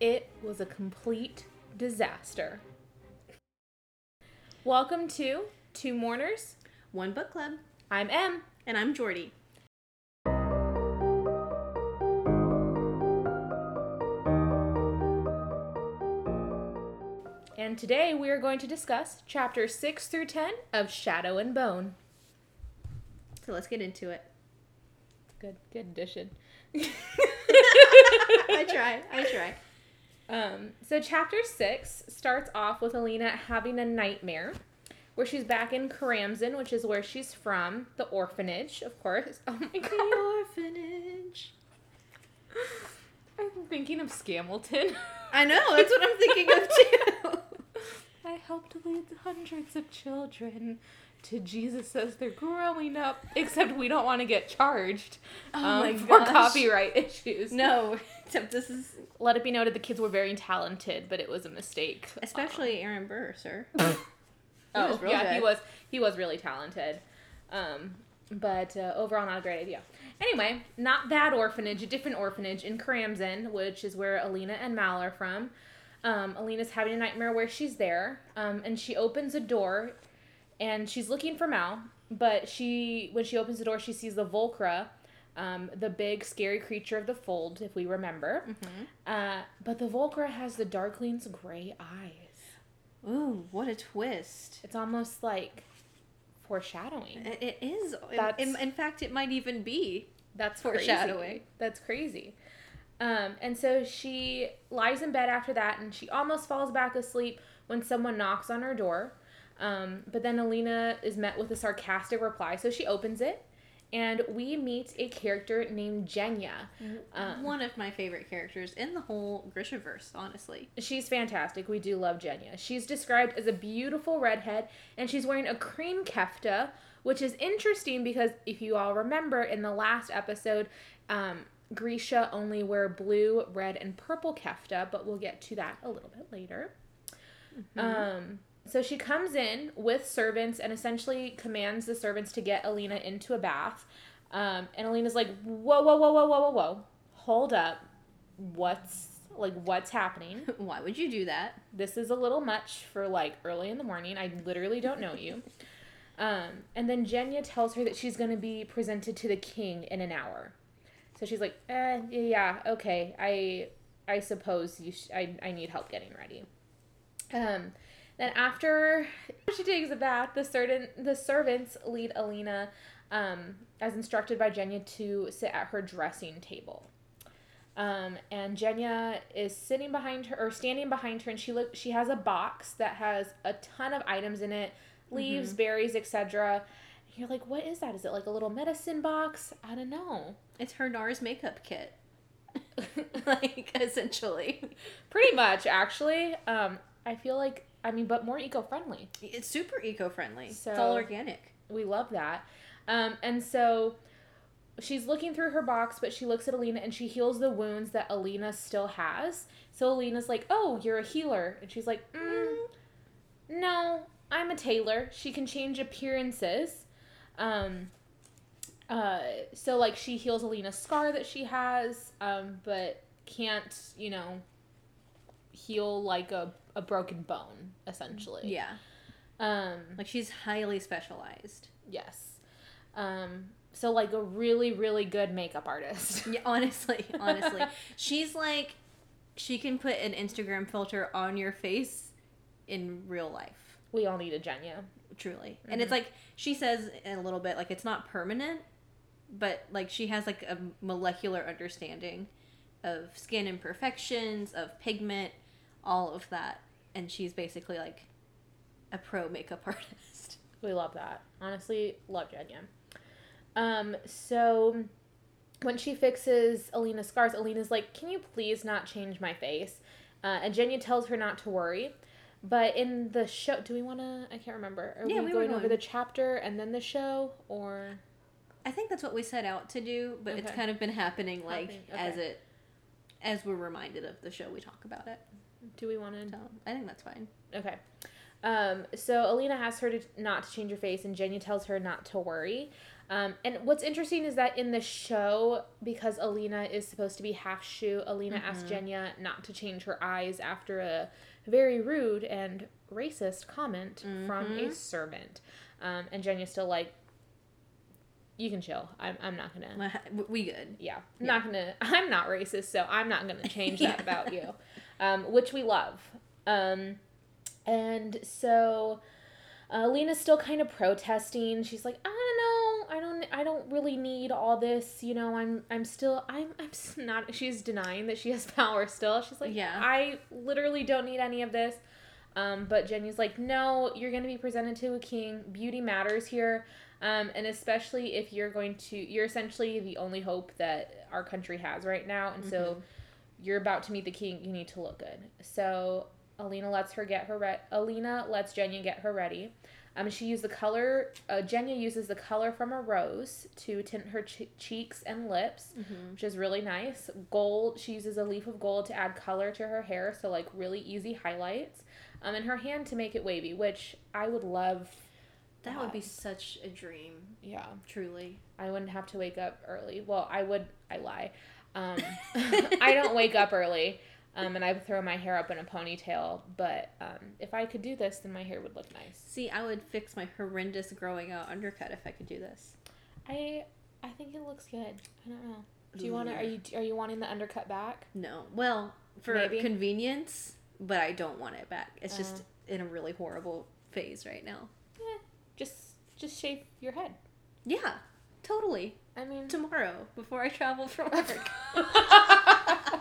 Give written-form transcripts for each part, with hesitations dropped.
It was a complete disaster. Welcome to Two Mourners, One Book Club. I'm Em. And I'm Jordy. And today we are going to discuss chapters 6 through 10 of Shadow and Bone. So let's get into it. Good addition. I try. So chapter 6 starts off with Alina having a nightmare where she's back in Karamzin, which is where she's from. The orphanage, of course. Oh my god. The orphanage. I'm thinking of Scamilton. I know, that's what I'm thinking of too. I helped lead hundreds of children to Jesus as they're growing up, except we don't want to get charged for copyright issues. No, except this is... Let it be noted the kids were very talented, but it was a mistake. Especially Aaron Burr, sir. He was real good. He was really talented. But overall, not a great idea. Anyway, not that orphanage, a different orphanage in Karamzin, which is where Alina and Mal are from. Alina's having a nightmare where she's there, and she opens a door, and she's looking for Mal, but when she opens the door, she sees the Volcra, the big, scary creature of the fold, if we remember. Mm-hmm. But the Volcra has the Darkling's gray eyes. Ooh, what a twist. It's almost like... foreshadowing. It is. In fact, it might even be. That's foreshadowing. Crazy. That's crazy. And so she lies in bed after that, and she almost falls back asleep when someone knocks on her door. But then Alina is met with a sarcastic reply, so she opens it, and we meet a character named Genya. One of my favorite characters in the whole Grishaverse, honestly. She's fantastic. We do love Genya. She's described as a beautiful redhead, and she's wearing a cream kefta, which is interesting because if you all remember in the last episode, Grisha only wore blue, red, and purple kefta, but we'll get to that a little bit later. Mm-hmm. So she comes in with servants and essentially commands the servants to get Alina into a bath. And Alina's like, whoa. Hold up. What's happening? Why would you do that? This is a little much for early in the morning. I literally don't know you. And then Genya tells her that she's going to be presented to the king in an hour. So she's like, yeah, okay. I suppose I need help getting ready. Then after she takes a bath, the servants lead Alina, as instructed by Genya, to sit at her dressing table. And Genya is standing behind her, and she has a box that has a ton of items in it, leaves, mm-hmm. berries, etc. You're like, what is that? Is it like a little medicine box? I don't know. It's her NARS makeup kit. Essentially. Pretty much, actually. I feel like... but more eco-friendly. It's super eco-friendly. So it's all organic. We love that. And so she's looking through her box, but she looks at Alina and she heals the wounds that Alina still has. So Alina's like, oh, you're a healer. And she's like, no, I'm a tailor. She can change appearances. So she heals Alina's scar that she has, but can't, heal a broken bone, essentially. Yeah. She's highly specialized. Yes. So a really, really good makeup artist. Yeah, honestly. She's she can put an Instagram filter on your face in real life. We all need a Genya. Truly. Mm-hmm. And it's she says in a little bit, it's not permanent, but she has a molecular understanding of skin imperfections, of pigment, all of that, and she's basically a pro makeup artist. We love that. Honestly, love Genya. So when she fixes Alina's scars, Alina's like, can you please not change my face? And Genya tells her not to worry. But in the show, do we want to, I can't remember. Are we going over the chapter and then the show, or? I think that's what we set out to do, but okay. It's kind of been happening as we're reminded of the show, we talk about it. Do we want to tell? I think that's fine. Okay. So Alina asks her not to change her face, and Genya tells her not to worry. And what's interesting is that in the show, because Alina is supposed to be half Shu, Alina asked Genya not to change her eyes after a very rude and racist comment from a servant. And Genya's still like, you can chill. I'm not gonna. We good. Yeah. Not gonna. I'm not racist, so I'm not gonna change that about you. Which we love. And so Lena's still kind of protesting. She's like, I don't really need all this, you know, I'm still not, she's denying that she has power still. She's like, I literally don't need any of this. But Genya's like, no, you're going to be presented to a king. Beauty matters here. And especially if you're essentially the only hope that our country has right now. And so you're about to meet the king. You need to look good. So Alina lets Genya get her ready. She used the color. Genya uses the color from a rose to tint her cheeks and lips, which is really nice. Gold. She uses a leaf of gold to add color to her hair, so like really easy highlights. And her hand to make it wavy, which I would love. That would be such a dream. Yeah, truly. I wouldn't have to wake up early. Well, I would. I lie. I don't wake up early. And I would throw my hair up in a ponytail, but if I could do this, then my hair would look nice. See, I would fix my horrendous growing out undercut if I could do this. I think it looks good. I don't know. Do you want to? Are you wanting the undercut back? No. Well, for convenience, but I don't want it back. It's just in a really horrible phase right now. Yeah. Just shave your head. Yeah. Totally. I mean, tomorrow before I travel for work.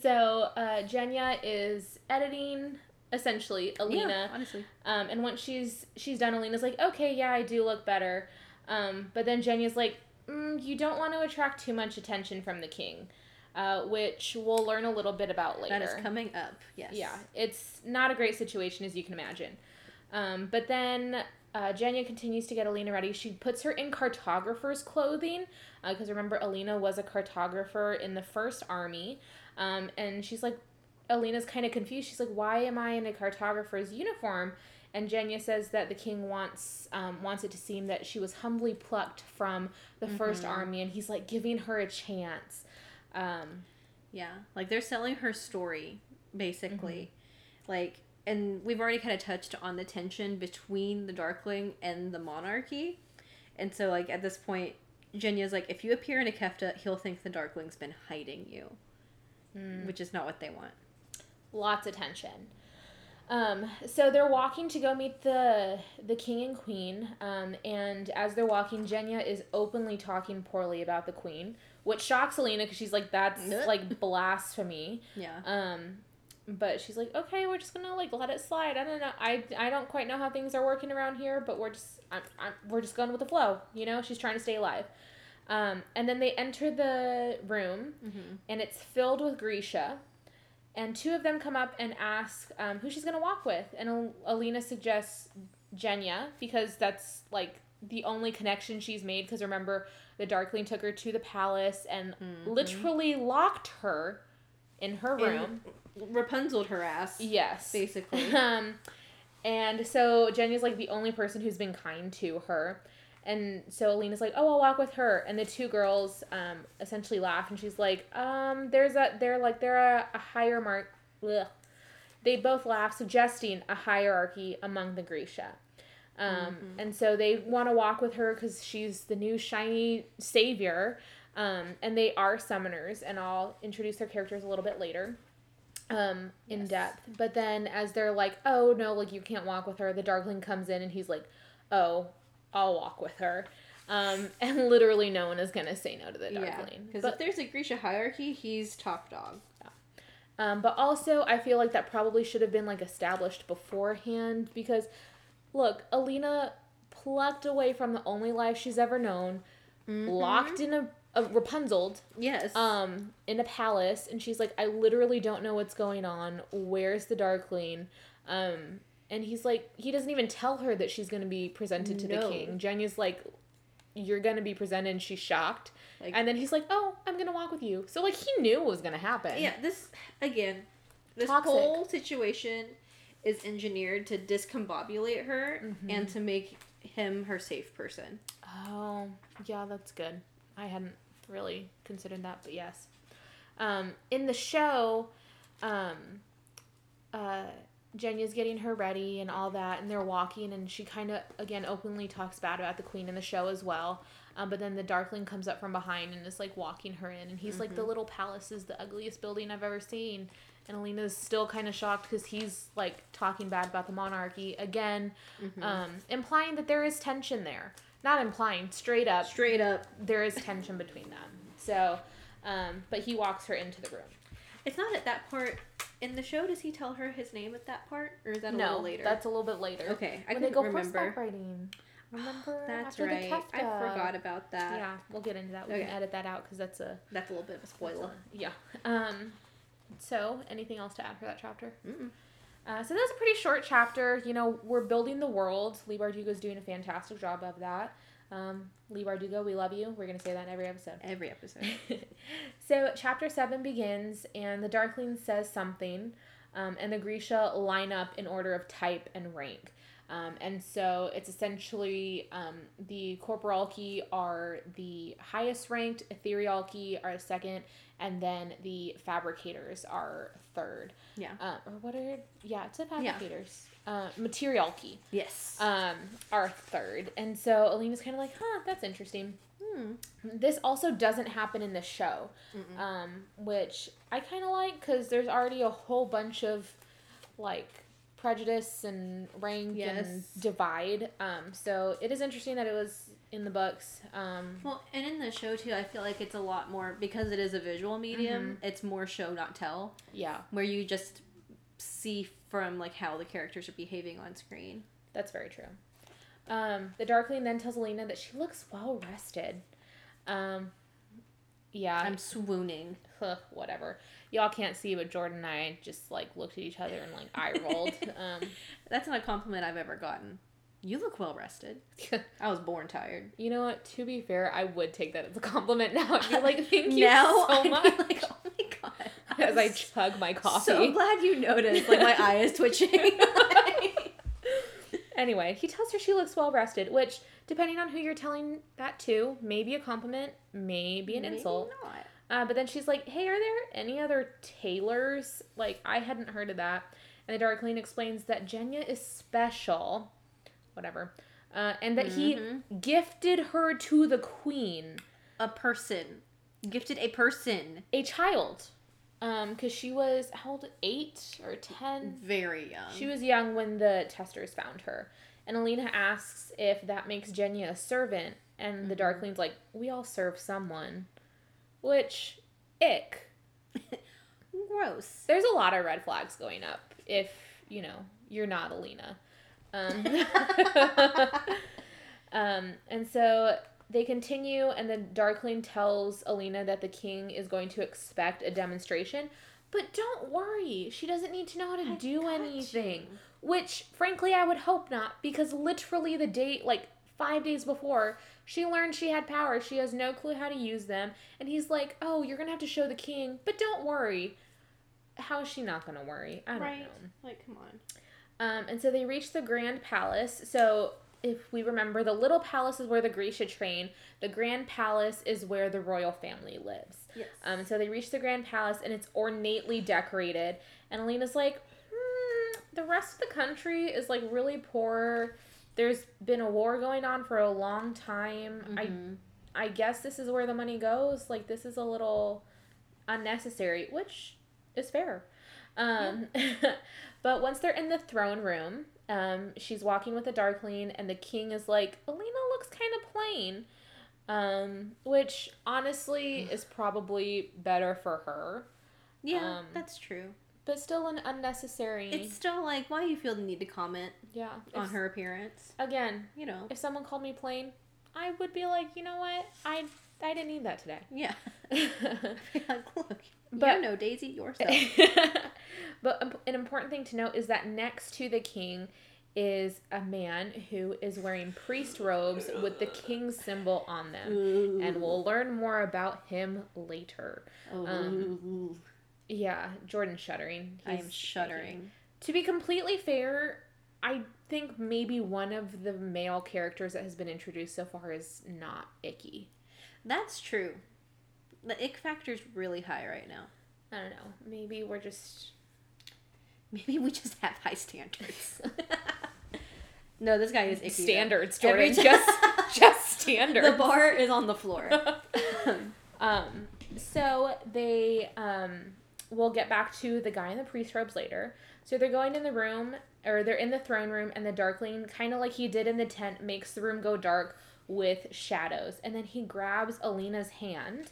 So, Genya is editing, essentially, Alina. Yeah, honestly. And once she's done, Alina's like, okay, yeah, I do look better. But then Genya's like, you don't want to attract too much attention from the king, which we'll learn a little bit about later. That is coming up, yes. Yeah, it's not a great situation, as you can imagine. But then Genya continues to get Alina ready. She puts her in cartographer's clothing, because remember, Alina was a cartographer in the first army. And she's like, Alina's kind of confused. She's like, why am I in a cartographer's uniform? And Genya says that the king wants it to seem that she was humbly plucked from the first army. And he's like giving her a chance. Yeah. Like they're selling her story basically. Like, and we've already kind of touched on the tension between the Darkling and the monarchy. And so like at this point, Genya's like, if you appear in a kefta, he'll think the Darkling's been hiding you. Which is not what they want. Lots of tension. So they're walking to go meet the king and queen. And as they're walking, Genya is openly talking poorly about the queen, which shocks Alina because she's like, that's like blasphemy. Yeah. But she's like, okay, we're just gonna like let it slide. I don't know. I don't quite know how things are working around here, but we're just going with the flow. You know, she's trying to stay alive. And then they enter the room, and it's filled with Grisha, and two of them come up and ask who she's going to walk with, and Alina suggests Genya, because that's, like, the only connection she's made, because remember, the Darkling took her to the palace and literally locked her in her room. And Rapunzel'd her ass. Yes. Basically. And so Genya's, like, the only person who's been kind to her. And so Alina's like, oh, I'll walk with her. And the two girls essentially laugh, and she's like, they're a hierarchy. They both laugh, suggesting a hierarchy among the Grisha. And so they want to walk with her because she's the new shiny savior, and they are summoners, and I'll introduce their characters a little bit later in depth. But then as they're like, oh, no, like you can't walk with her, the Darkling comes in, and he's like, oh, I'll walk with her. And literally no one is going to say no to the Darkling. Because if there's a Grisha hierarchy, he's top dog. Yeah. But also, I feel like that probably should have been, like, established beforehand. Because, look, Alina plucked away from the only life she's ever known. Locked in a Rapunzel'd. Yes. In a palace. And she's like, I literally don't know what's going on. Where's the Darkling? And he's like, he doesn't even tell her that she's going to be presented to the king. Genya's like, you're going to be presented, and she's shocked. Like, and then he's like, oh, I'm going to walk with you. So, like, he knew what was going to happen. Yeah, this, again, this whole situation is engineered to discombobulate her and to make him her safe person. Oh, yeah, that's good. I hadn't really considered that, but yes. In the show, Genya's getting her ready and all that, and they're walking, and she kind of, again, openly talks bad about the queen in the show as well. But then the Darkling comes up from behind and is, like, walking her in, and he's like, the Little Palace is the ugliest building I've ever seen. And Alina's still kind of shocked because he's, like, talking bad about the monarchy again, implying that there is tension there. Not implying, straight up. Straight up. There is tension between them. So, but he walks her into the room. It's not at that part... In the show, does he tell her his name at that part? Or is that a little later? No, that's a little bit later. Okay, I couldn't remember. When they go horseback riding. Remember? That's right. I forgot about that. Yeah, we'll get into that. We can edit that out because that's a little bit of a spoiler. Yeah. So, anything else to add for that chapter? So that's a pretty short chapter. You know, we're building the world. Leigh Bardugo's doing a fantastic job of that. Leigh Bardugo, we love you. We're going to say that in every episode. Every episode. So, Chapter 7 begins, and the Darkling says something, and the Grisha line up in order of type and rank. And so, it's essentially the Corporalki are the highest ranked, Etherealki are second, and then the Fabricators are third. Yeah. Or what are... Yeah, it's the Fabricators. Yeah. Materialki. Yes. Are third. And so Alina's kind of like, huh, that's interesting. This also doesn't happen in the show, which I kind of like because there's already a whole bunch of, like, prejudice and rank and divide. So it is interesting that it was in the books. Well, and in the show, too, I feel like it's a lot more, because it is a visual medium, it's more show, not tell. Yeah. Where you just see from, like, how the characters are behaving on screen. That's very true. The Darkling then tells Alina that she looks well-rested. Yeah. I'm swooning. Whatever. Y'all can't see, but Jordan and I just, like, looked at each other and, like, eye-rolled. That's not a compliment I've ever gotten. You look well-rested. I was born tired. You know what? To be fair, I would take that as a compliment now. I'd be like, thank you so much. I'd be like, oh, my God. As I chug my coffee. So glad you noticed. Like, my eye is twitching. Anyway, he tells her she looks well-rested, which, depending on who you're telling that to, may be a compliment, may be an insult. Maybe not. But then she's like, hey, are there any other tailors? Like, I hadn't heard of that. And the Darkling explains that Genya is special. Whatever. And that he gifted her to the queen. A person. Gifted a person. A child. Because she was, how old, 8 or 10? Very young. She was young when the testers found her. And Alina asks if that makes Genya a servant. And the Darkling's like, we all serve someone. Which, ick. Gross. There's a lot of red flags going up if, you know, you're not Alina. And so... They continue, and the Darkling tells Alina that the king is going to expect a demonstration. But don't worry. She doesn't need to know how to do anything. Which, frankly, I would hope not. Because literally the day, like, 5 days before, she learned she had power. She has no clue how to use them. And he's like, oh, you're going to have to show the king. But don't worry. How is she not going to worry? I don't know. Like, come on. And so they reach the Grand Palace. So... If we remember, the Little Palace is where the Grisha train. The Grand Palace is where the royal family lives. Yes. So they reach the Grand Palace, and it's ornately decorated. And Alina's like, the rest of the country is, like, really poor. There's been a war going on for a long time. I guess this is where the money goes. Like, this is a little unnecessary, which is fair. But once they're in the throne room... she's walking with a Darkling, and the king is like, Alina looks kind of plain, which honestly is probably better for her. Yeah, that's true. But still an unnecessary... It's still like, why do you feel the need to comment on her appearance? Again, you know, if someone called me plain, I would be like, you know what? I didn't need that today. Yeah. Look, but, you're no Daisy yourself. But an important thing to note is that next to the king is a man who is wearing priest robes with the king's symbol on them. Ooh. And we'll learn more about him later. Yeah, Jordan's shuddering. I am shuddering. To be completely fair, I think maybe one of the male characters that has been introduced so far is not icky. That's true. The ick factor's really high right now. I don't know. Maybe we just have high standards. No, this guy is icky. Standards, though. Jordan. Just standards. The bar is on the floor. So they we'll get back to the guy in the priest robes later. So they're going in the room, or they're in the throne room, and the Darkling, kind of like he did in the tent, makes the room go dark with shadows. And then he grabs Alina's hand,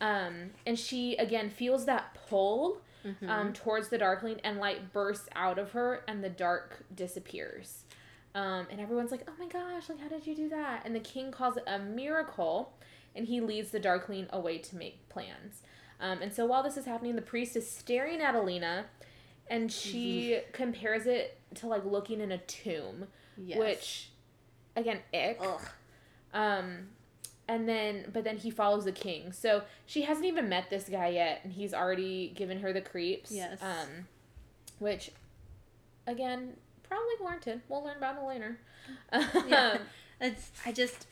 and she, again, feels that pull towards the Darkling, and light bursts out of her, and the dark disappears. And everyone's like, oh my gosh, like, how did you do that? And the king calls it a miracle, and he leads the Darkling away to make plans. And so while this is happening, the priest is staring at Alina, and she compares it to, like, looking in a tomb. Yes. Which, again, ick. Ugh. But then he follows the king. So she hasn't even met this guy yet, and he's already given her the creeps. Yes. Which, again, probably warranted. We'll learn about it later. Yeah. I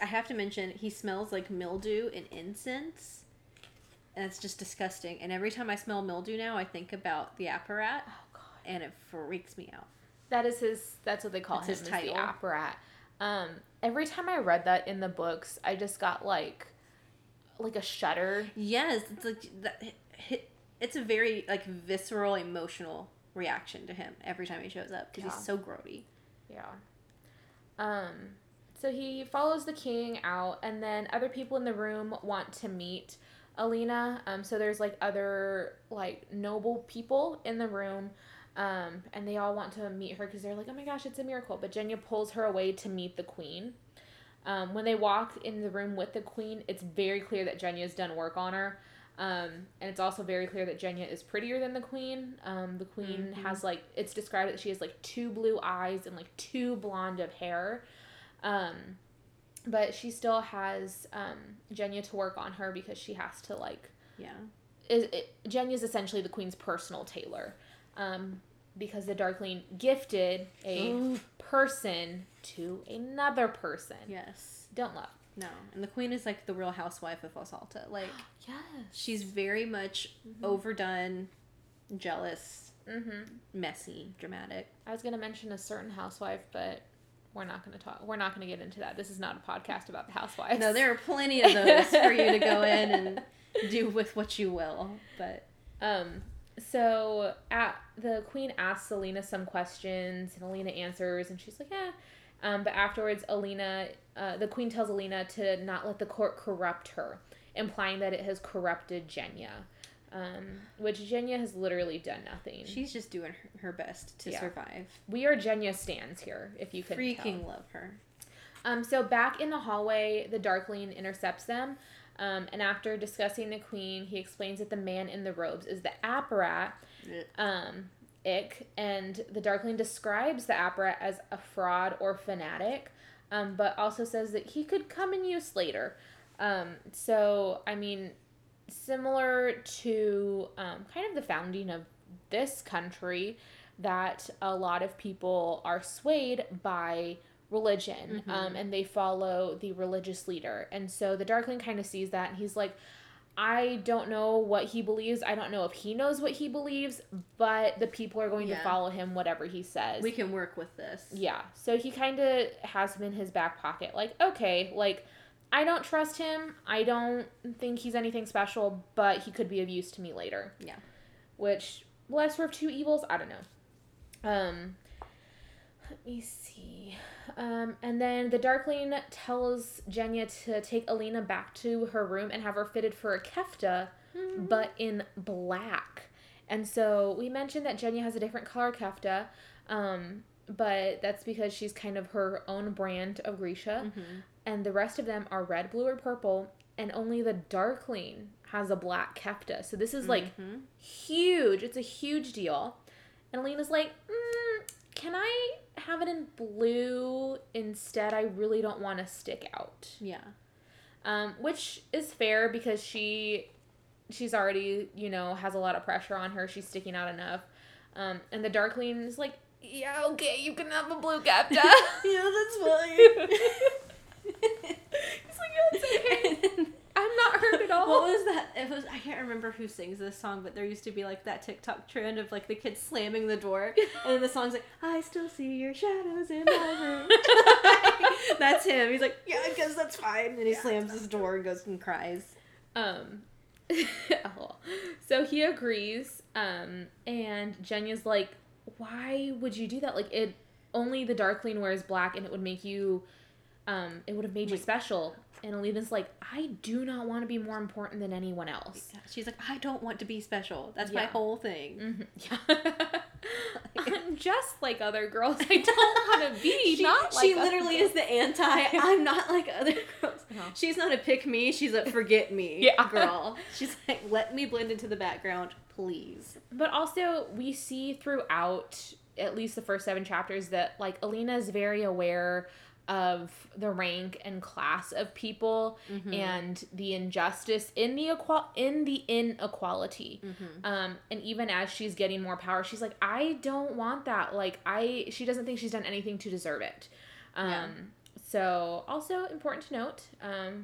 have to mention, he smells like mildew and incense. And it's just disgusting. And every time I smell mildew now, I think about the Apparat. Oh, God. And it freaks me out. That's what they call him, his title. The Apparat. Every time I read that in the books, I just got, like a shudder. Yes. It's like, it's a very, like, visceral, emotional reaction to him every time he shows up. Because he's so grody. Yeah. So he follows the king out. And then other people in the room want to meet Alina, so there's, like, other, like, noble people in the room, and they all want to meet her because they're like, oh my gosh, it's a miracle. But Genya pulls her away to meet the queen. When they walk in the room with the queen, it's very clear that Genya's done work on her, and it's also very clear that Genya is prettier than the queen. The queen has, like, it's described that she has, like, 2 blue eyes and, like, 2 blonde of hair, but she still has Genya to work on her because she has to, like... Yeah. Genya's essentially the queen's personal tailor. Because the Darkling gifted a person to another person. Yes. Don't love. No. And the queen is, like, the real housewife of Osalta. Like... Yes. She's very much overdone, jealous, messy, dramatic. I was going to mention a certain housewife, but... We're not going to get into that. This is not a podcast about the housewives. No, there are plenty of those for you to go in and do with what you will. But so the queen asks Alina some questions, and Alina answers, and she's like, yeah. But afterwards, the queen tells Alina to not let the court corrupt her, implying that it has corrupted Genya, which Genya has literally done nothing. She's just doing her best to survive. We are Genya stans here, if you could tell. Freaking love her. So back in the hallway, the Darkling intercepts them, and after discussing the queen, he explains that the man in the robes is the Apparat, ick, and the Darkling describes the Apparat as a fraud or fanatic, but also says that he could come in use later. So, I mean... Similar to kind of the founding of this country, that a lot of people are swayed by religion, and they follow the religious leader. And so the Darkling kind of sees that, and he's like, I don't know what he believes. I don't know if he knows what he believes, but the people are going to follow him, whatever he says. We can work with this. Yeah. So he kind of has him in his back pocket. Like, okay, like... I don't trust him. I don't think he's anything special, but he could be of use to me later. Yeah. Which, lesser of two evils? I don't know. Let me see. And then the Darkling tells Genya to take Alina back to her room and have her fitted for a kefta, but in black. And so we mentioned that Genya has a different color kefta, but that's because she's kind of her own brand of Grisha. And the rest of them are red, blue, or purple, and only the Darkling has a black kefta. So this is, like, huge. It's a huge deal. And Alina's like, can I have it in blue instead? I really don't want to stick out. Yeah. Which is fair because she's already, you know, has a lot of pressure on her. She's sticking out enough. And the Darkling's like, yeah, okay, you can have a blue kefta. Yeah, that's fine. He's like, yeah, it's okay. I'm not hurt at all. What was that? It was, I can't remember who sings this song, but there used to be like that TikTok trend of like the kids slamming the door, and then the song's like, I still see your shadows in my room. That's him. He's like, yeah, I guess that's fine. And he slams his door and goes and cries. So he agrees, and Genya's like, why would you do that? Like, it only the Darkling wears black, and it would make you, it would have made you special. And Alina's like, I do not want to be more important than anyone else. Yeah. She's like, I don't want to be special. That's my whole thing. Mm-hmm. Yeah. I'm just like other girls. I don't want to be not like other girls. She literally is the anti, I'm not like other girls. No. She's not a pick me. She's a forget me girl. She's like, let me blend into the background, please. But also, we see throughout at least the first 7 chapters that, like, Alina is very aware of the rank and class of people, mm-hmm. and the injustice in the inequality, mm-hmm. And even as she's getting more power, she's like, I don't want that. Like, she doesn't think she's done anything to deserve it. So also important to note,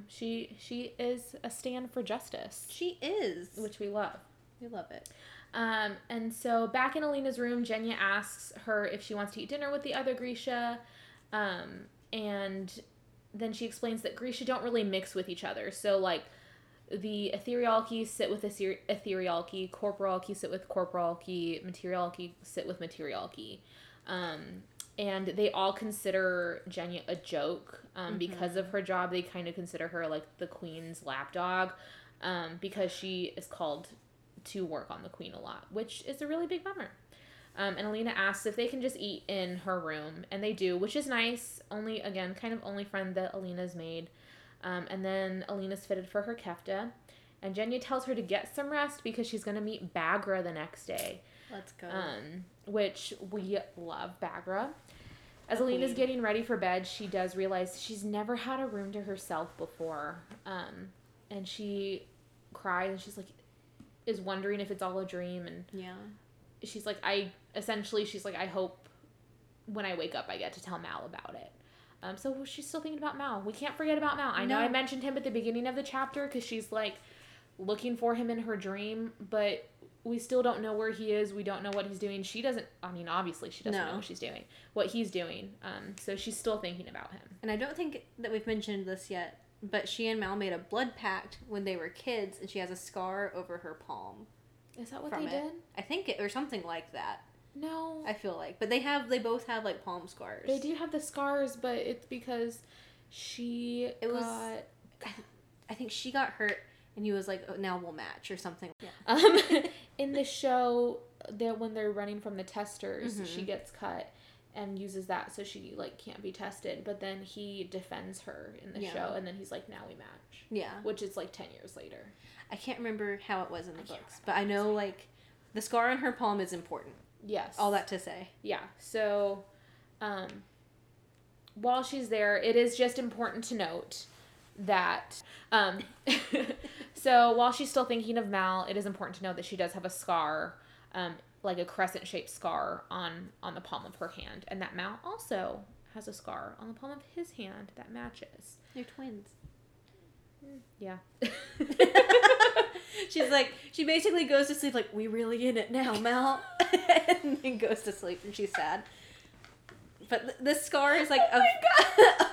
she is a stand for justice. She is, which we love. We love it. And so back in Alina's room, Genya asks her if she wants to eat dinner with the other Grisha. And then she explains that Grisha don't really mix with each other. So, like, the Etherealki sit with Etherealki, Corporalki sit with Corporalki, Materialki sit with Materialki. And they all consider Genya a joke. Mm-hmm. Because of her job, they kind of consider her, like, the queen's lapdog. Because she is called to work on the queen a lot, which is a really big bummer. And Alina asks if they can just eat in her room, and they do, which is nice. Only, again, kind of only friend that Alina's made. And then Alina's fitted for her kefta, and Genya tells her to get some rest because she's going to meet Baghra the next day. Let's go. Which we love Baghra. As Alina's getting ready for bed, she does realize she's never had a room to herself before. And she cries, and she's like, is wondering if it's all a dream, and she's like, I hope when I wake up I get to tell Mal about it. So she's still thinking about Mal. We can't forget about Mal. I know I mentioned him at the beginning of the chapter because she's, like, looking for him in her dream, but we still don't know where he is. We don't know what he's doing. Obviously she doesn't know what he's doing. So she's still thinking about him. And I don't think that we've mentioned this yet, but she and Mal made a blood pact when they were kids, and she has a scar over her palm. Is that what they did? I think or something like that. No. I feel like. But they both have, like, palm scars. They do have the scars, but it's because I think she got hurt, and he was like, oh, now we'll match, or something. Yeah. In the show, when they're running from the testers, mm-hmm. she gets cut and uses that so she, like, can't be tested. But then he defends her in the show, and then he's like, now we match. Yeah. Which is, like, 10 years later. I can't remember how it was in the books, but I know, like, the scar on her palm is important. Yes. All that to say. Yeah. So, while she's there, it is just important to note that, so while she's still thinking of Mal, it is important to know that she does have a scar, like a crescent-shaped scar on the palm of her hand, and that Mal also has a scar on the palm of his hand that matches. They're twins. Yeah. She's like, she basically goes to sleep like, we really in it now, Mal. And then goes to sleep, and she's sad. But this scar is like a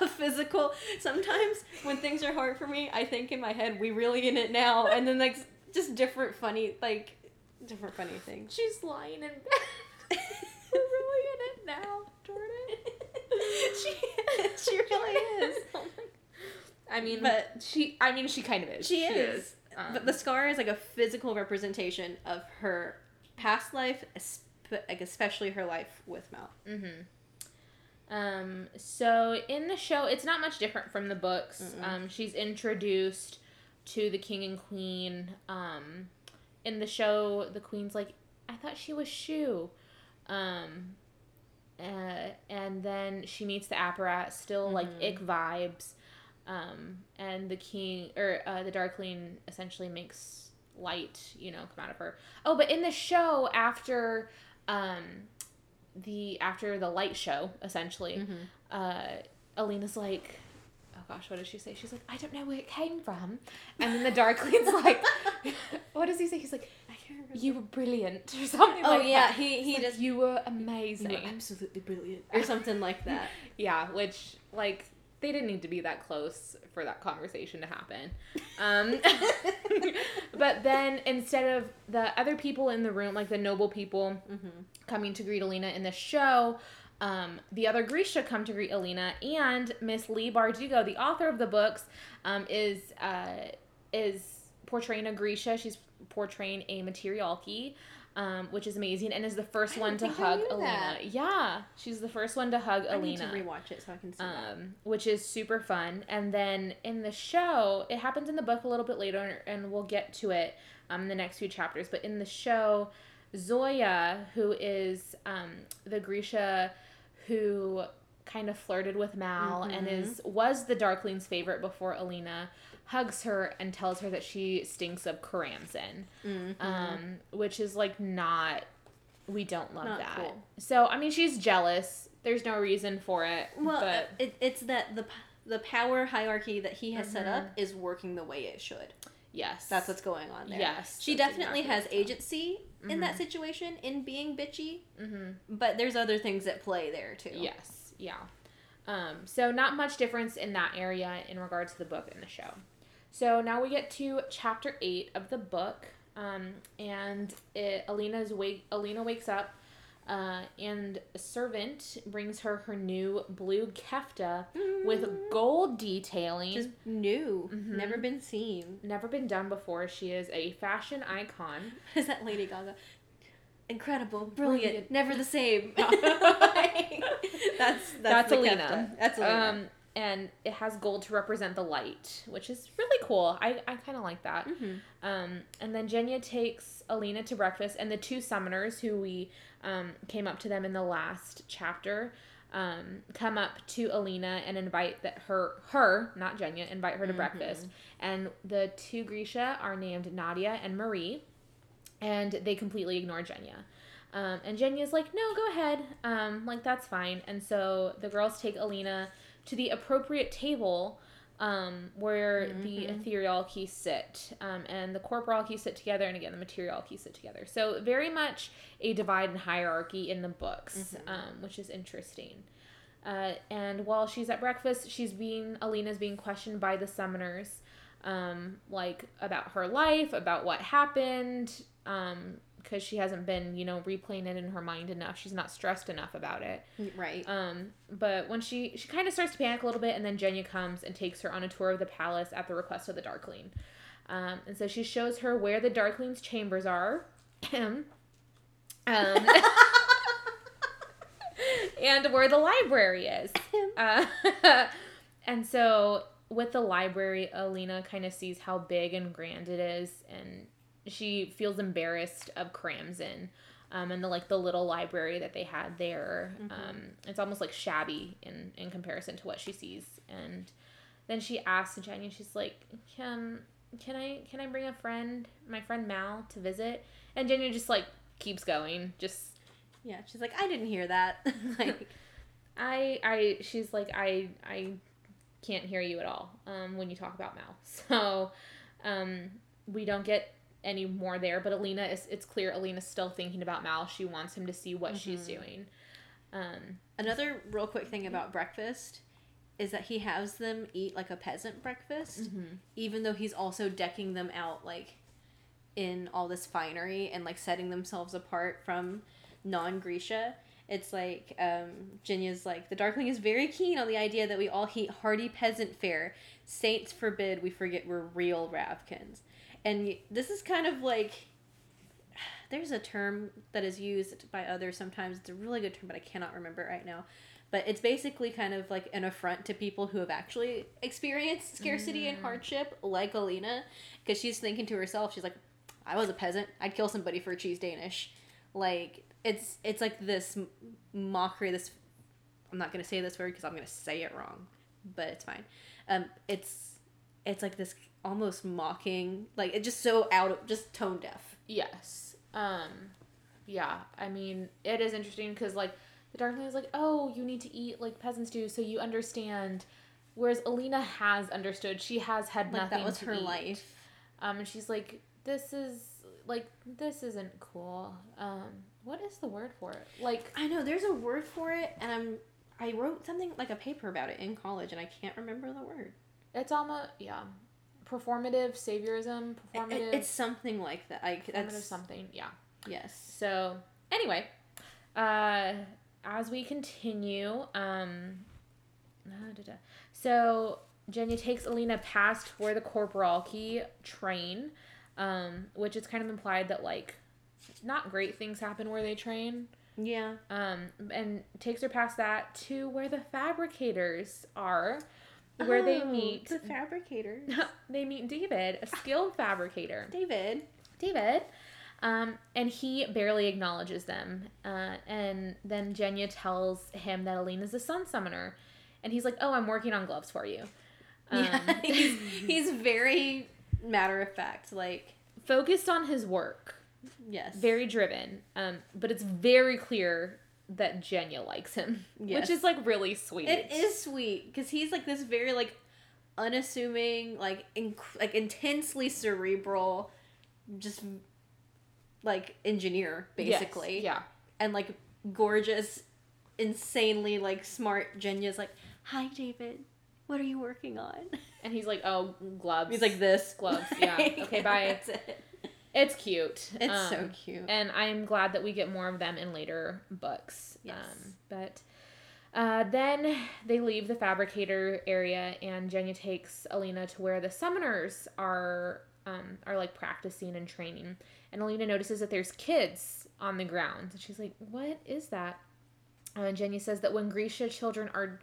physical. Sometimes when things are hard for me, I think in my head, we really in it now. And then, like, just different funny things. She's lying in bed. We're really in it now, Jordan. She really is. Oh my God. She kind of is. She is. But the scar is, like, a physical representation of her past life, especially her life with Mal. Mm-hmm. So in the show, it's not much different from the books. Mm-mm. She's introduced to the king and queen. In the show, the queen's like, I thought she was Shu. And then she meets the Apparat, still, like, ick vibes. And the king, or, the Darkling essentially makes light, come out of her. Oh, but in the show, after, after the light show, essentially, mm-hmm. Alina's like, oh gosh, what did she say? She's like, I don't know where it came from. And then the Darkling's like, what does he say? He's like, I can't remember. You were brilliant or something like that. Oh yeah, he does. Like, you were amazing. You were absolutely brilliant. Or something like that. Yeah, which, like, they didn't need to be that close for that conversation to happen. But then instead of the other people in the room, like the noble people mm-hmm. coming to greet Alina in the show, the other Grisha come to greet Alina, and Miss Leigh Bardugo, the author of the books, is portraying a Grisha. She's portraying a Materialki, which is amazing, and is the first one to hug Alina. That. Yeah, she's the first one to hug Alina. I need to rewatch it so I can see that. Which is super fun. And then in the show, it happens in the book a little bit later, and we'll get to it in the next few chapters. But in the show, Zoya, who is the Grisha who kind of flirted with Mal mm-hmm. and was the Darkling's favorite before Alina, hugs her and tells her that she stinks of Karamzin, mm-hmm. Which is like not cool. So I mean, she's jealous. There's no reason for it. Well, but it's that the power hierarchy that he has mm-hmm. set up is working the way it should. Yes, that's what's going on there. Yes, she definitely has agency mm-hmm. in that situation in being bitchy, mm-hmm. but there's other things at play there too. Yes, yeah. So not much difference in that area in regards to the book and the show. So now we get to chapter 8 of the book, and Alina wakes up, and a servant brings her new blue kefta with gold detailing. Just new. Mm-hmm. Never been seen. Never been done before. She is a fashion icon. Is that Lady Gaga? Incredible, brilliant, never the same. That's Alina. Kefta. That's Alina. And it has gold to represent the light, which is really cool. I kind of like that. Mm-hmm. And then Genya takes Alina to breakfast, and the two summoners who we came up to them in the last chapter come up to Alina and invite her mm-hmm. to breakfast. And the two Grisha are named Nadia and Marie, and they completely ignore Genya. And Genya's like, no, go ahead. Like, that's fine. And so the girls take Alina to the appropriate table where mm-hmm. the Etherealki sit, and the Corporalki sit together, and again, the Materialki sit together. So very much a divide and hierarchy in the books, mm-hmm. Which is interesting. And while she's at breakfast, Alina's being questioned by the summoners, like, about her life, about what happened, because she hasn't been, replaying it in her mind enough. She's not stressed enough about it. Right. But when she kind of starts to panic a little bit, and then Genya comes and takes her on a tour of the palace at the request of the Darkling. And so she shows her where the Darkling's chambers are. And where the library is. And so with the library, Alina kind of sees how big and grand it is, and she feels embarrassed of Karamzin, and the little library that they had there. Mm-hmm. It's almost like shabby in comparison to what she sees. And then she asks Genya, she's like, "Can I bring my friend Mal, to visit?" And Genya just keeps going. She's like, "I didn't hear that." She's like, I can't hear you at all when you talk about Mal. So we don't get any more there, but Alina it's clear Alina's still thinking about Mal. She wants him to see what mm-hmm. she's doing. Another real quick thing about breakfast is that he has them eat like a peasant breakfast, mm-hmm. even though he's also decking them out in all this finery and setting themselves apart from non-Grisha. It's Genya's the Darkling is very keen on the idea that we all eat hearty peasant fare. Saints forbid we forget we're real Ravkins. And this is kind of there's a term that is used by others sometimes. It's a really good term, but I cannot remember it right now. But it's basically kind of an affront to people who have actually experienced scarcity and hardship, like Alina. Because she's thinking to herself, she's like, I was a peasant. I'd kill somebody for a cheese Danish. It's this mockery, this, I'm not going to say this word because I'm going to say it wrong, but it's fine. It's this almost mocking, it's just so just tone deaf. Yes. Yeah, I mean, it is interesting because, like, the Darkling is like, oh, you need to eat like peasants do so you understand. Whereas Alina has understood. She has had nothing to eat. That was her life. And she's like, this isn't cool. What is the word for it? Like, I know, there's a word for it, and I wrote something, like a paper about it in college, and I can't remember the word. It's almost, yeah. Performative, saviorism, performative. It's something like that. That's something, yeah. Yes. So, anyway, as we continue, so Genya takes Alina past where the Corporalki train, which is kind of implied that, like, not great things happen where they train. Yeah. And takes her past that to where the Fabricators are, where they meet... the Fabricators. They meet David, a skilled fabricator. David. And he barely acknowledges them. And then Genya tells him that Alina's a sun summoner. And he's like, oh, I'm working on gloves for you. Yeah, he's very matter of fact, like... focused on his work. Yes. Very driven. But it's very clear that Genya likes him. Yes. Which is, like, really sweet. It is sweet. Because he's, like, this very, like, unassuming, like, intensely cerebral, just... like, engineer, basically. Yes, yeah. And, like, gorgeous, insanely, like, smart Genya's like, hi, David, what are you working on? And he's like, oh, gloves. He's like, this. Gloves, yeah. Okay, bye. That's it. It's cute. It's so cute. And I'm glad that we get more of them in later books. Yes. But then they leave the fabricator area, and Genya takes Alina to where the summoners are like practicing and training. And Alina notices that there's kids on the ground. And she's like, what is that? And Genya says that when Grisha children are,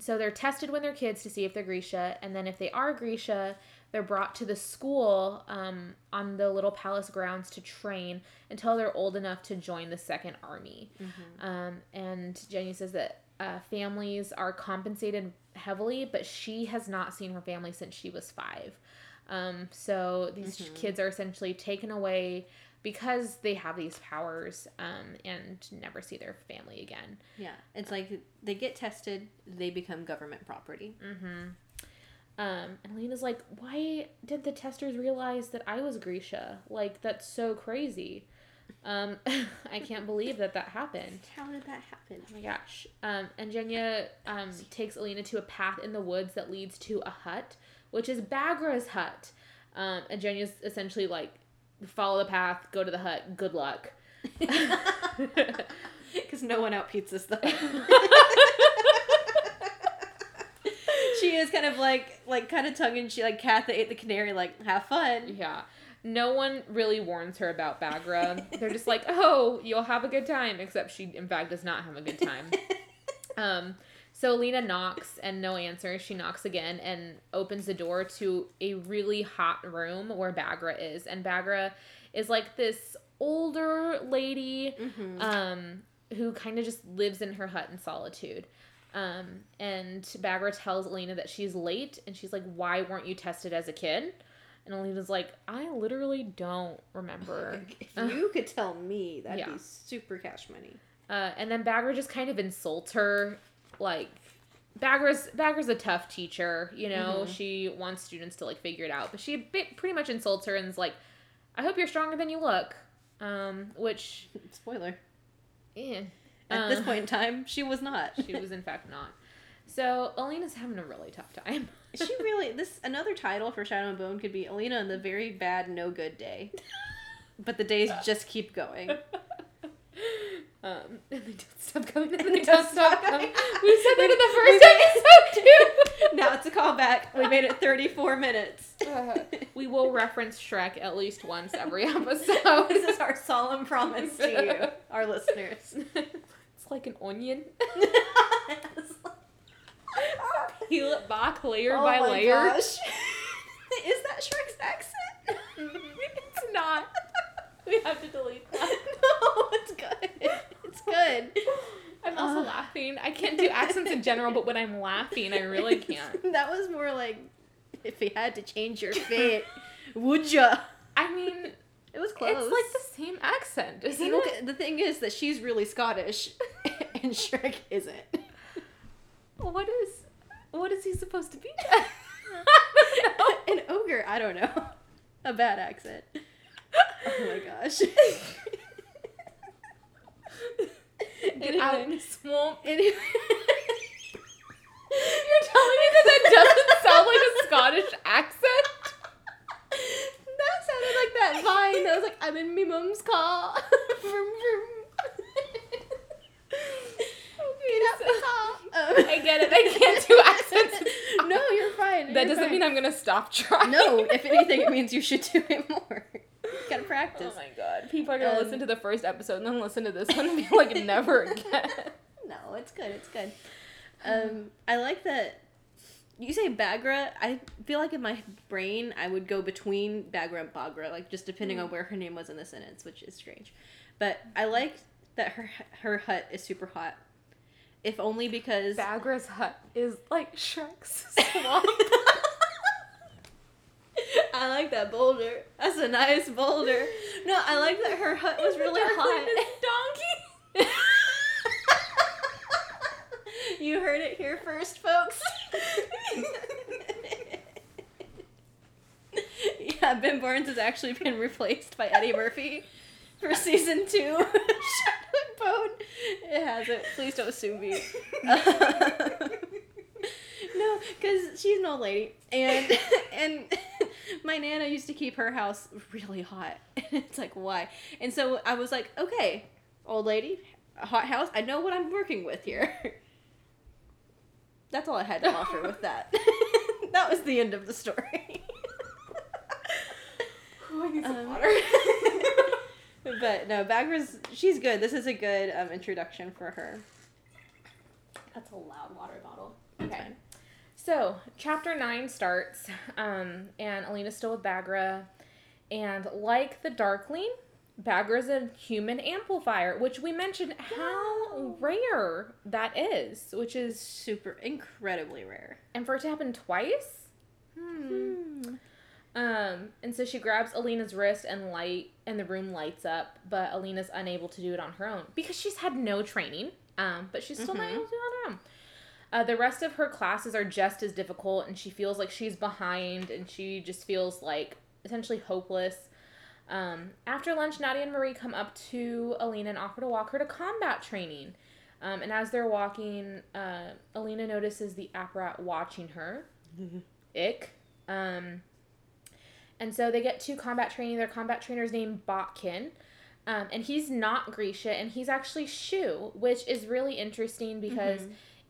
so they're tested when they're kids to see if they're Grisha. And then if they are Grisha, they're brought to the school on the Little Palace grounds to train until they're old enough to join the Second Army. Mm-hmm. And Genya says that families are compensated heavily, but she has not seen her family since she was 5. So these kids are essentially taken away because they have these powers, and never see their family again. Yeah. It's like they get tested, they become government property. Mm-hmm. And Alina's like, why did the testers realize that I was Grisha? Like, that's so crazy. I can't believe that happened. How did that happen? Oh my gosh. And Genya, takes Alina to a path in the woods that leads to a hut, which is Baghra's hut. And Genya's essentially like, follow the path, go to the hut, good luck. Because no one out-pizzas the hut. She is kind of like kind of tongue-in-cheek, like Cat that Ate the Canary, like, have fun. Yeah. No one really warns her about Baghra. They're just like, oh, you'll have a good time. Except she, in fact, does not have a good time. So Alina knocks, and no answer. She knocks again and opens the door to a really hot room where Baghra is. And Baghra is like this older lady who kind of just lives in her hut in solitude. And Baghra tells Alina that she's late, and she's like, why weren't you tested as a kid? And Alina's like, I literally don't remember. If you could tell me, that'd be super cash money. And then Baghra just kind of insults her. Like, Baghra's a tough teacher, you know? Mm-hmm. She wants students to, like, figure it out. But she pretty much insults her and is like, I hope you're stronger than you look. Which... spoiler. Yeah. At this point in time, she was not. She was, in fact, not. So, Alina's having a really tough time. She really... another title for Shadow and Bone could be Alina and the Very Bad No Good Day. But the days just keep going. And they don't stop going. And they don't stop coming. We said that in the first episode, too. Now it's a callback. We made it 34 minutes. We will reference Shrek at least once every episode. This is our solemn promise to you, our listeners. It's like an onion. Peel it back layer by layer. Oh my gosh. Is that Shrek's accent? It's not. We have to delete that. No, it's good. It's good. I'm also laughing. I can't do accents in general, but when I'm laughing, I really can't. That was more like, if you had to change your fate, would ya? I mean, It was close. It's like the same accent, isn't it? Look, the thing is that she's really Scottish, and Shrek isn't. What is he supposed to be? An ogre? I don't know. A bad accent. Oh my gosh. Get out in the swamp. You're telling me that doesn't sound like a Scottish accent? That sounded like that vine that was like, I'm in me mum's car. Okay, I get it. I can't do accents. No, you're fine. That doesn't mean I'm going to stop trying. No, if anything, it means you should do it more. You gotta practice. Oh my god. People are gonna listen to the first episode and then listen to this one and be like, never again. No, it's good. It's good. I like that you say Baghra. I feel like in my brain I would go between Baghra and Baghra, like just depending on where her name was in the sentence, which is strange. But I like that her hut is super hot. If only because Baghra's hut is like Shrek's swamp. I like that boulder. That's a nice boulder. No, I like that her hut was really hot. Donkey. You heard it here first, folks. Yeah, Ben Barnes has actually been replaced by Eddie Murphy for season 2 of Shadow and Bone. It hasn't. Please don't sue me. No, because she's an old lady. And my Nana used to keep her house really hot. It's like, why? And so I was like, okay, old lady, hot house, I know what I'm working with here. That's all I had to offer with that. That was the end of the story. Oh, I need some water. But no, Baghra's, she's good. This is a good introduction for her. That's a loud water bottle. Okay. So, chapter 9 starts, and Alina's still with Baghra, and like the Darkling, Baghra's a human amplifier, which we mentioned how rare that is, which is super incredibly rare. And for it to happen twice? And so she grabs Alina's wrist and the room lights up, but Alina's unable to do it on her own, because she's had no training, but she's still not able to do it on her own. The rest of her classes are just as difficult, and she feels like she's behind, and she just feels like essentially hopeless. After lunch, Nadia and Marie come up to Alina and offer to walk her to combat training. And as they're walking, Alina notices the Apparat watching her. Ick. And so they get to combat training. Their combat trainer is named Botkin. And he's not Grisha, and he's actually Shu, which is really interesting because...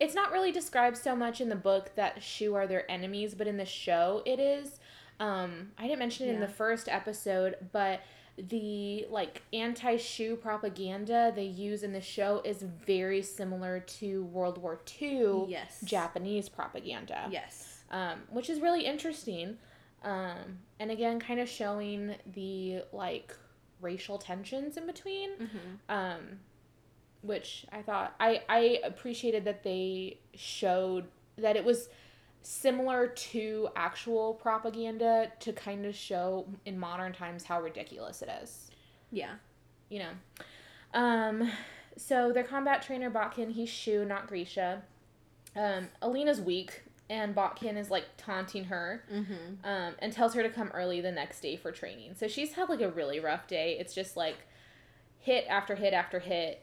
It's not really described so much in the book that Shu are their enemies, but in the show it is. I didn't mention it in the first episode, but the like anti-Shu propaganda they use in the show is very similar to World War II Japanese propaganda. Yes. Which is really interesting. And again, kind of showing the like racial tensions in between. Which I thought, I appreciated that they showed that it was similar to actual propaganda to kind of show in modern times how ridiculous it is. Yeah. You know. So their combat trainer, Botkin, he's Shu, not Grisha. Alina's weak, and Botkin is, like, taunting her and tells her to come early the next day for training. So she's had, like, a really rough day. It's just, like, hit after hit after hit.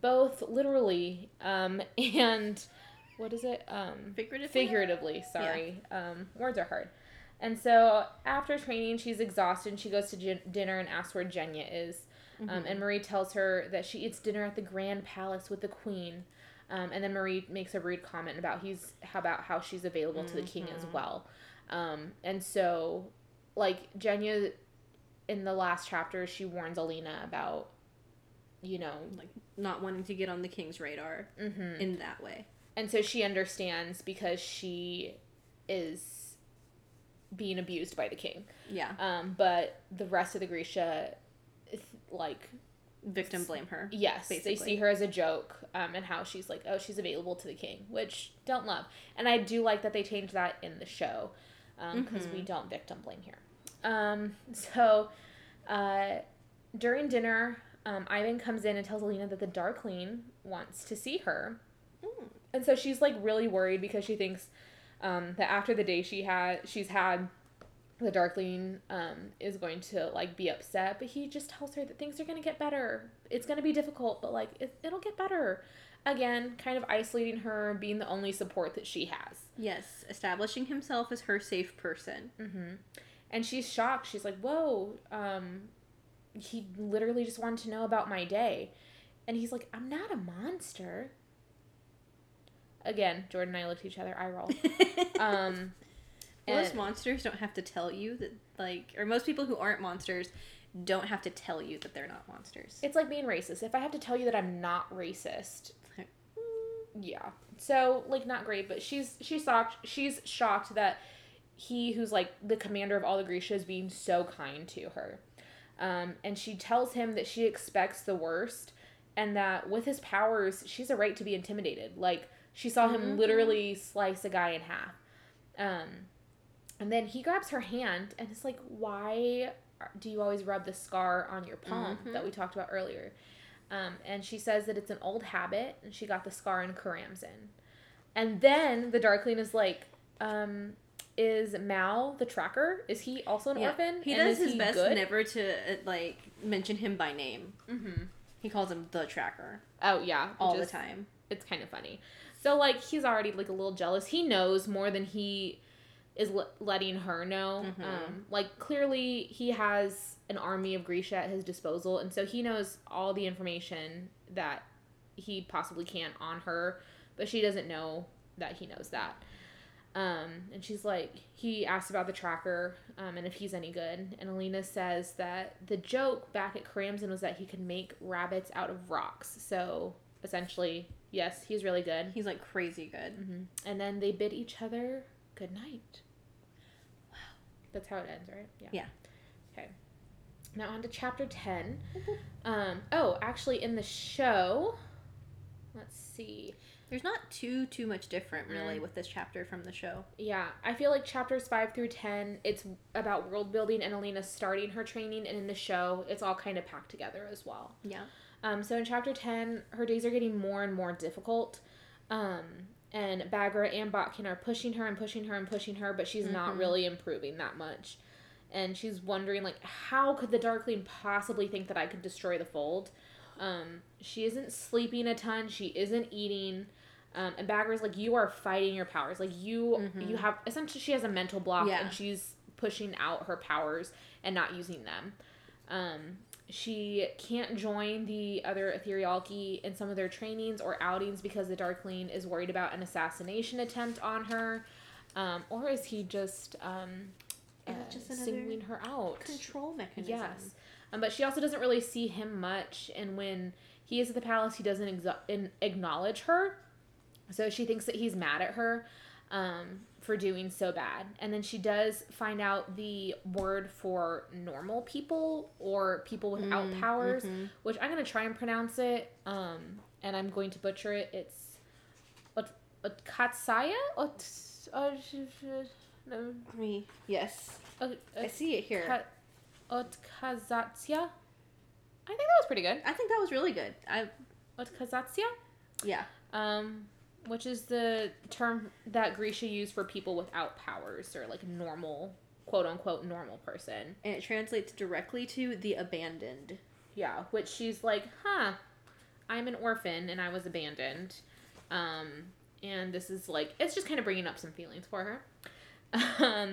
Both literally, and what is it? Figuratively, sorry. Yeah. Words are hard. And so after training, she's exhausted and she goes to dinner and asks where Genya is. And Marie tells her that she eats dinner at the Grand Palace with the Queen. And then Marie makes a rude comment about how she's available to the King as well. And so like Genya in the last chapter, she warns Alina about, you know, like not wanting to get on the King's radar in that way. And so she understands because she is being abused by the King. Yeah. But the rest of the Grisha, like... victim blame her. Yes. Basically. They see her as a joke and how she's like, oh, she's available to the King, which don't love. And I do like that they changed that in the show because we don't victim blame here. So... During dinner, Ivan comes in and tells Alina that the Darkling wants to see her. Mm. And so she's, like, really worried because she thinks that after the day she's had, the Darkling is going to, like, be upset. But he just tells her that things are going to get better. It's going to be difficult, but, like, it'll get better. Again, kind of isolating her, being the only support that she has. Yes, establishing himself as her safe person. Mm-hmm. And she's shocked. She's like, whoa, he literally just wanted to know about my day. And he's like, I'm not a monster. Again, Jordan and I looked at each other, eye roll. Most monsters don't have to tell you that, like, or most people who aren't monsters don't have to tell you that they're not monsters. It's like being racist. If I have to tell you that I'm not racist, yeah. So, like, not great, but she's shocked that he, who's, like, the commander of all the Grisha, is being so kind to her. And she tells him that she expects the worst and that with his powers, she's a right to be intimidated. Like, she saw him mm-hmm. literally slice a guy in half. And then he grabs her hand and it's like, why do you always rub the scar on your palm mm-hmm. that we talked about earlier? And she says that it's an old habit and she got the scar in Karamzin. And then the Darkling is like, is Mal the tracker? Is he also an orphan? He does his best never to, like, mention him by name. Mm-hmm. He calls him the tracker. Oh, yeah. All the time. It's kind of funny. So, like, he's already, like, a little jealous. He knows more than he is letting her know. Mm-hmm. Like, clearly he has an army of Grisha at his disposal, and so he knows all the information that he possibly can on her, but she doesn't know that he knows that. And she's like, he asked about the tracker, and if he's any good. And Alina says that the joke back at Karamzin was that he could make rabbits out of rocks. So, essentially, yes, he's really good. He's, like, crazy good. Mm-hmm. And then they bid each other good night. Wow. That's how it ends, right? Yeah. Okay. Now on to chapter 10. Actually, in the show, let's see. There's not too much different, really, with this chapter from the show. Yeah. I feel like chapters 5 through 10, it's about world building and Alina starting her training, and in the show, it's all kind of packed together as well. Yeah. So in chapter 10, her days are getting more and more difficult, and Baghra and Botkin are pushing her, but she's mm-hmm. not really improving that much. And she's wondering, like, how could the Darkling possibly think that I could destroy the fold? She isn't sleeping a ton. She isn't eating. And Baghra's like, you are fighting your powers. Like, you have, essentially, she has a mental block, and she's pushing out her powers and not using them. She can't join the other Etherealki in some of their trainings or outings because the Darkling is worried about an assassination attempt on her. Or is he just singling her out? Control mechanism. Yes. But she also doesn't really see him much, and when he is at the palace, he doesn't acknowledge her, so she thinks that he's mad at her for doing so bad. And then she does find out the word for normal people, or people without powers, mm-hmm. which I'm going to try and pronounce it, and I'm going to butcher it. It's Otkazatsya? Yes. I see it here. Otkazatsya. I think that was pretty good. I think that was really good. Otkazatsya? Yeah. Which is the term that Grisha used for people without powers, or, like, normal, quote-unquote, normal person. And it translates directly to the abandoned. Yeah, which she's like, I'm an orphan, and I was abandoned. And this is, like, it's just kind of bringing up some feelings for her.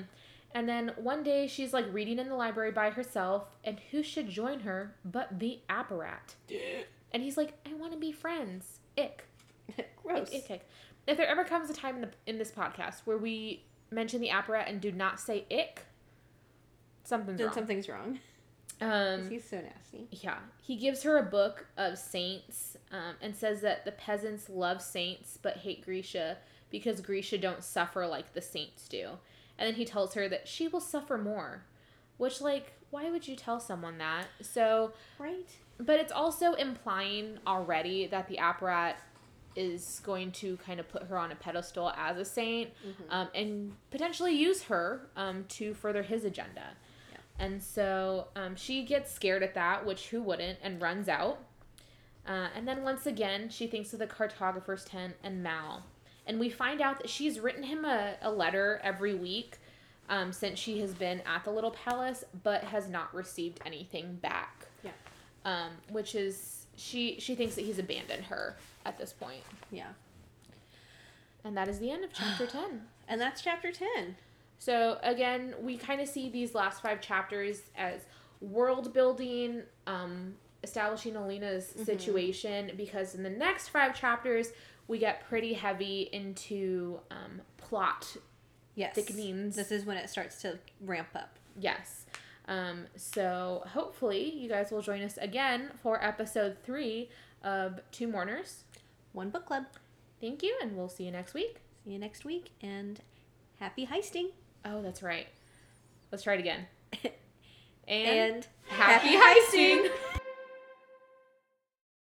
And then one day she's, like, reading in the library by herself, and who should join her but the Apparat? Yeah. And he's like, I want to be friends. Ick. Gross. Ick. If there ever comes a time in this podcast where we mention the Apparat and do not say ick, something's wrong. He's so nasty. Yeah. He gives her a book of saints and says that the peasants love saints but hate Grisha because Grisha don't suffer like the saints do. And then he tells her that she will suffer more, which, like, why would you tell someone that? So, right. But it's also implying already that the Apparat is going to kind of put her on a pedestal as a saint, and potentially use her to further his agenda. Yeah. And so she gets scared at that, which who wouldn't, and runs out. And then once again, she thinks of the cartographer's tent and Mal. And we find out that she's written him a letter every week since she has been at the Little Palace, but has not received anything back. Yeah. Which is, she thinks that he's abandoned her at this point. Yeah. And that is the end of chapter 10. And that's chapter 10. So, again, we kind of see these last 5 chapters as world building, establishing Alina's situation, because in the next 5 chapters, we get pretty heavy into plot thickenings. This is when it starts to ramp up. Yes. So, hopefully, you guys will join us again for episode 3 of 2 Mourners, 1 Book Club. Thank you, and we'll see you next week. See you next week, and happy heisting. Oh, that's right. Let's try it again. And happy heisting!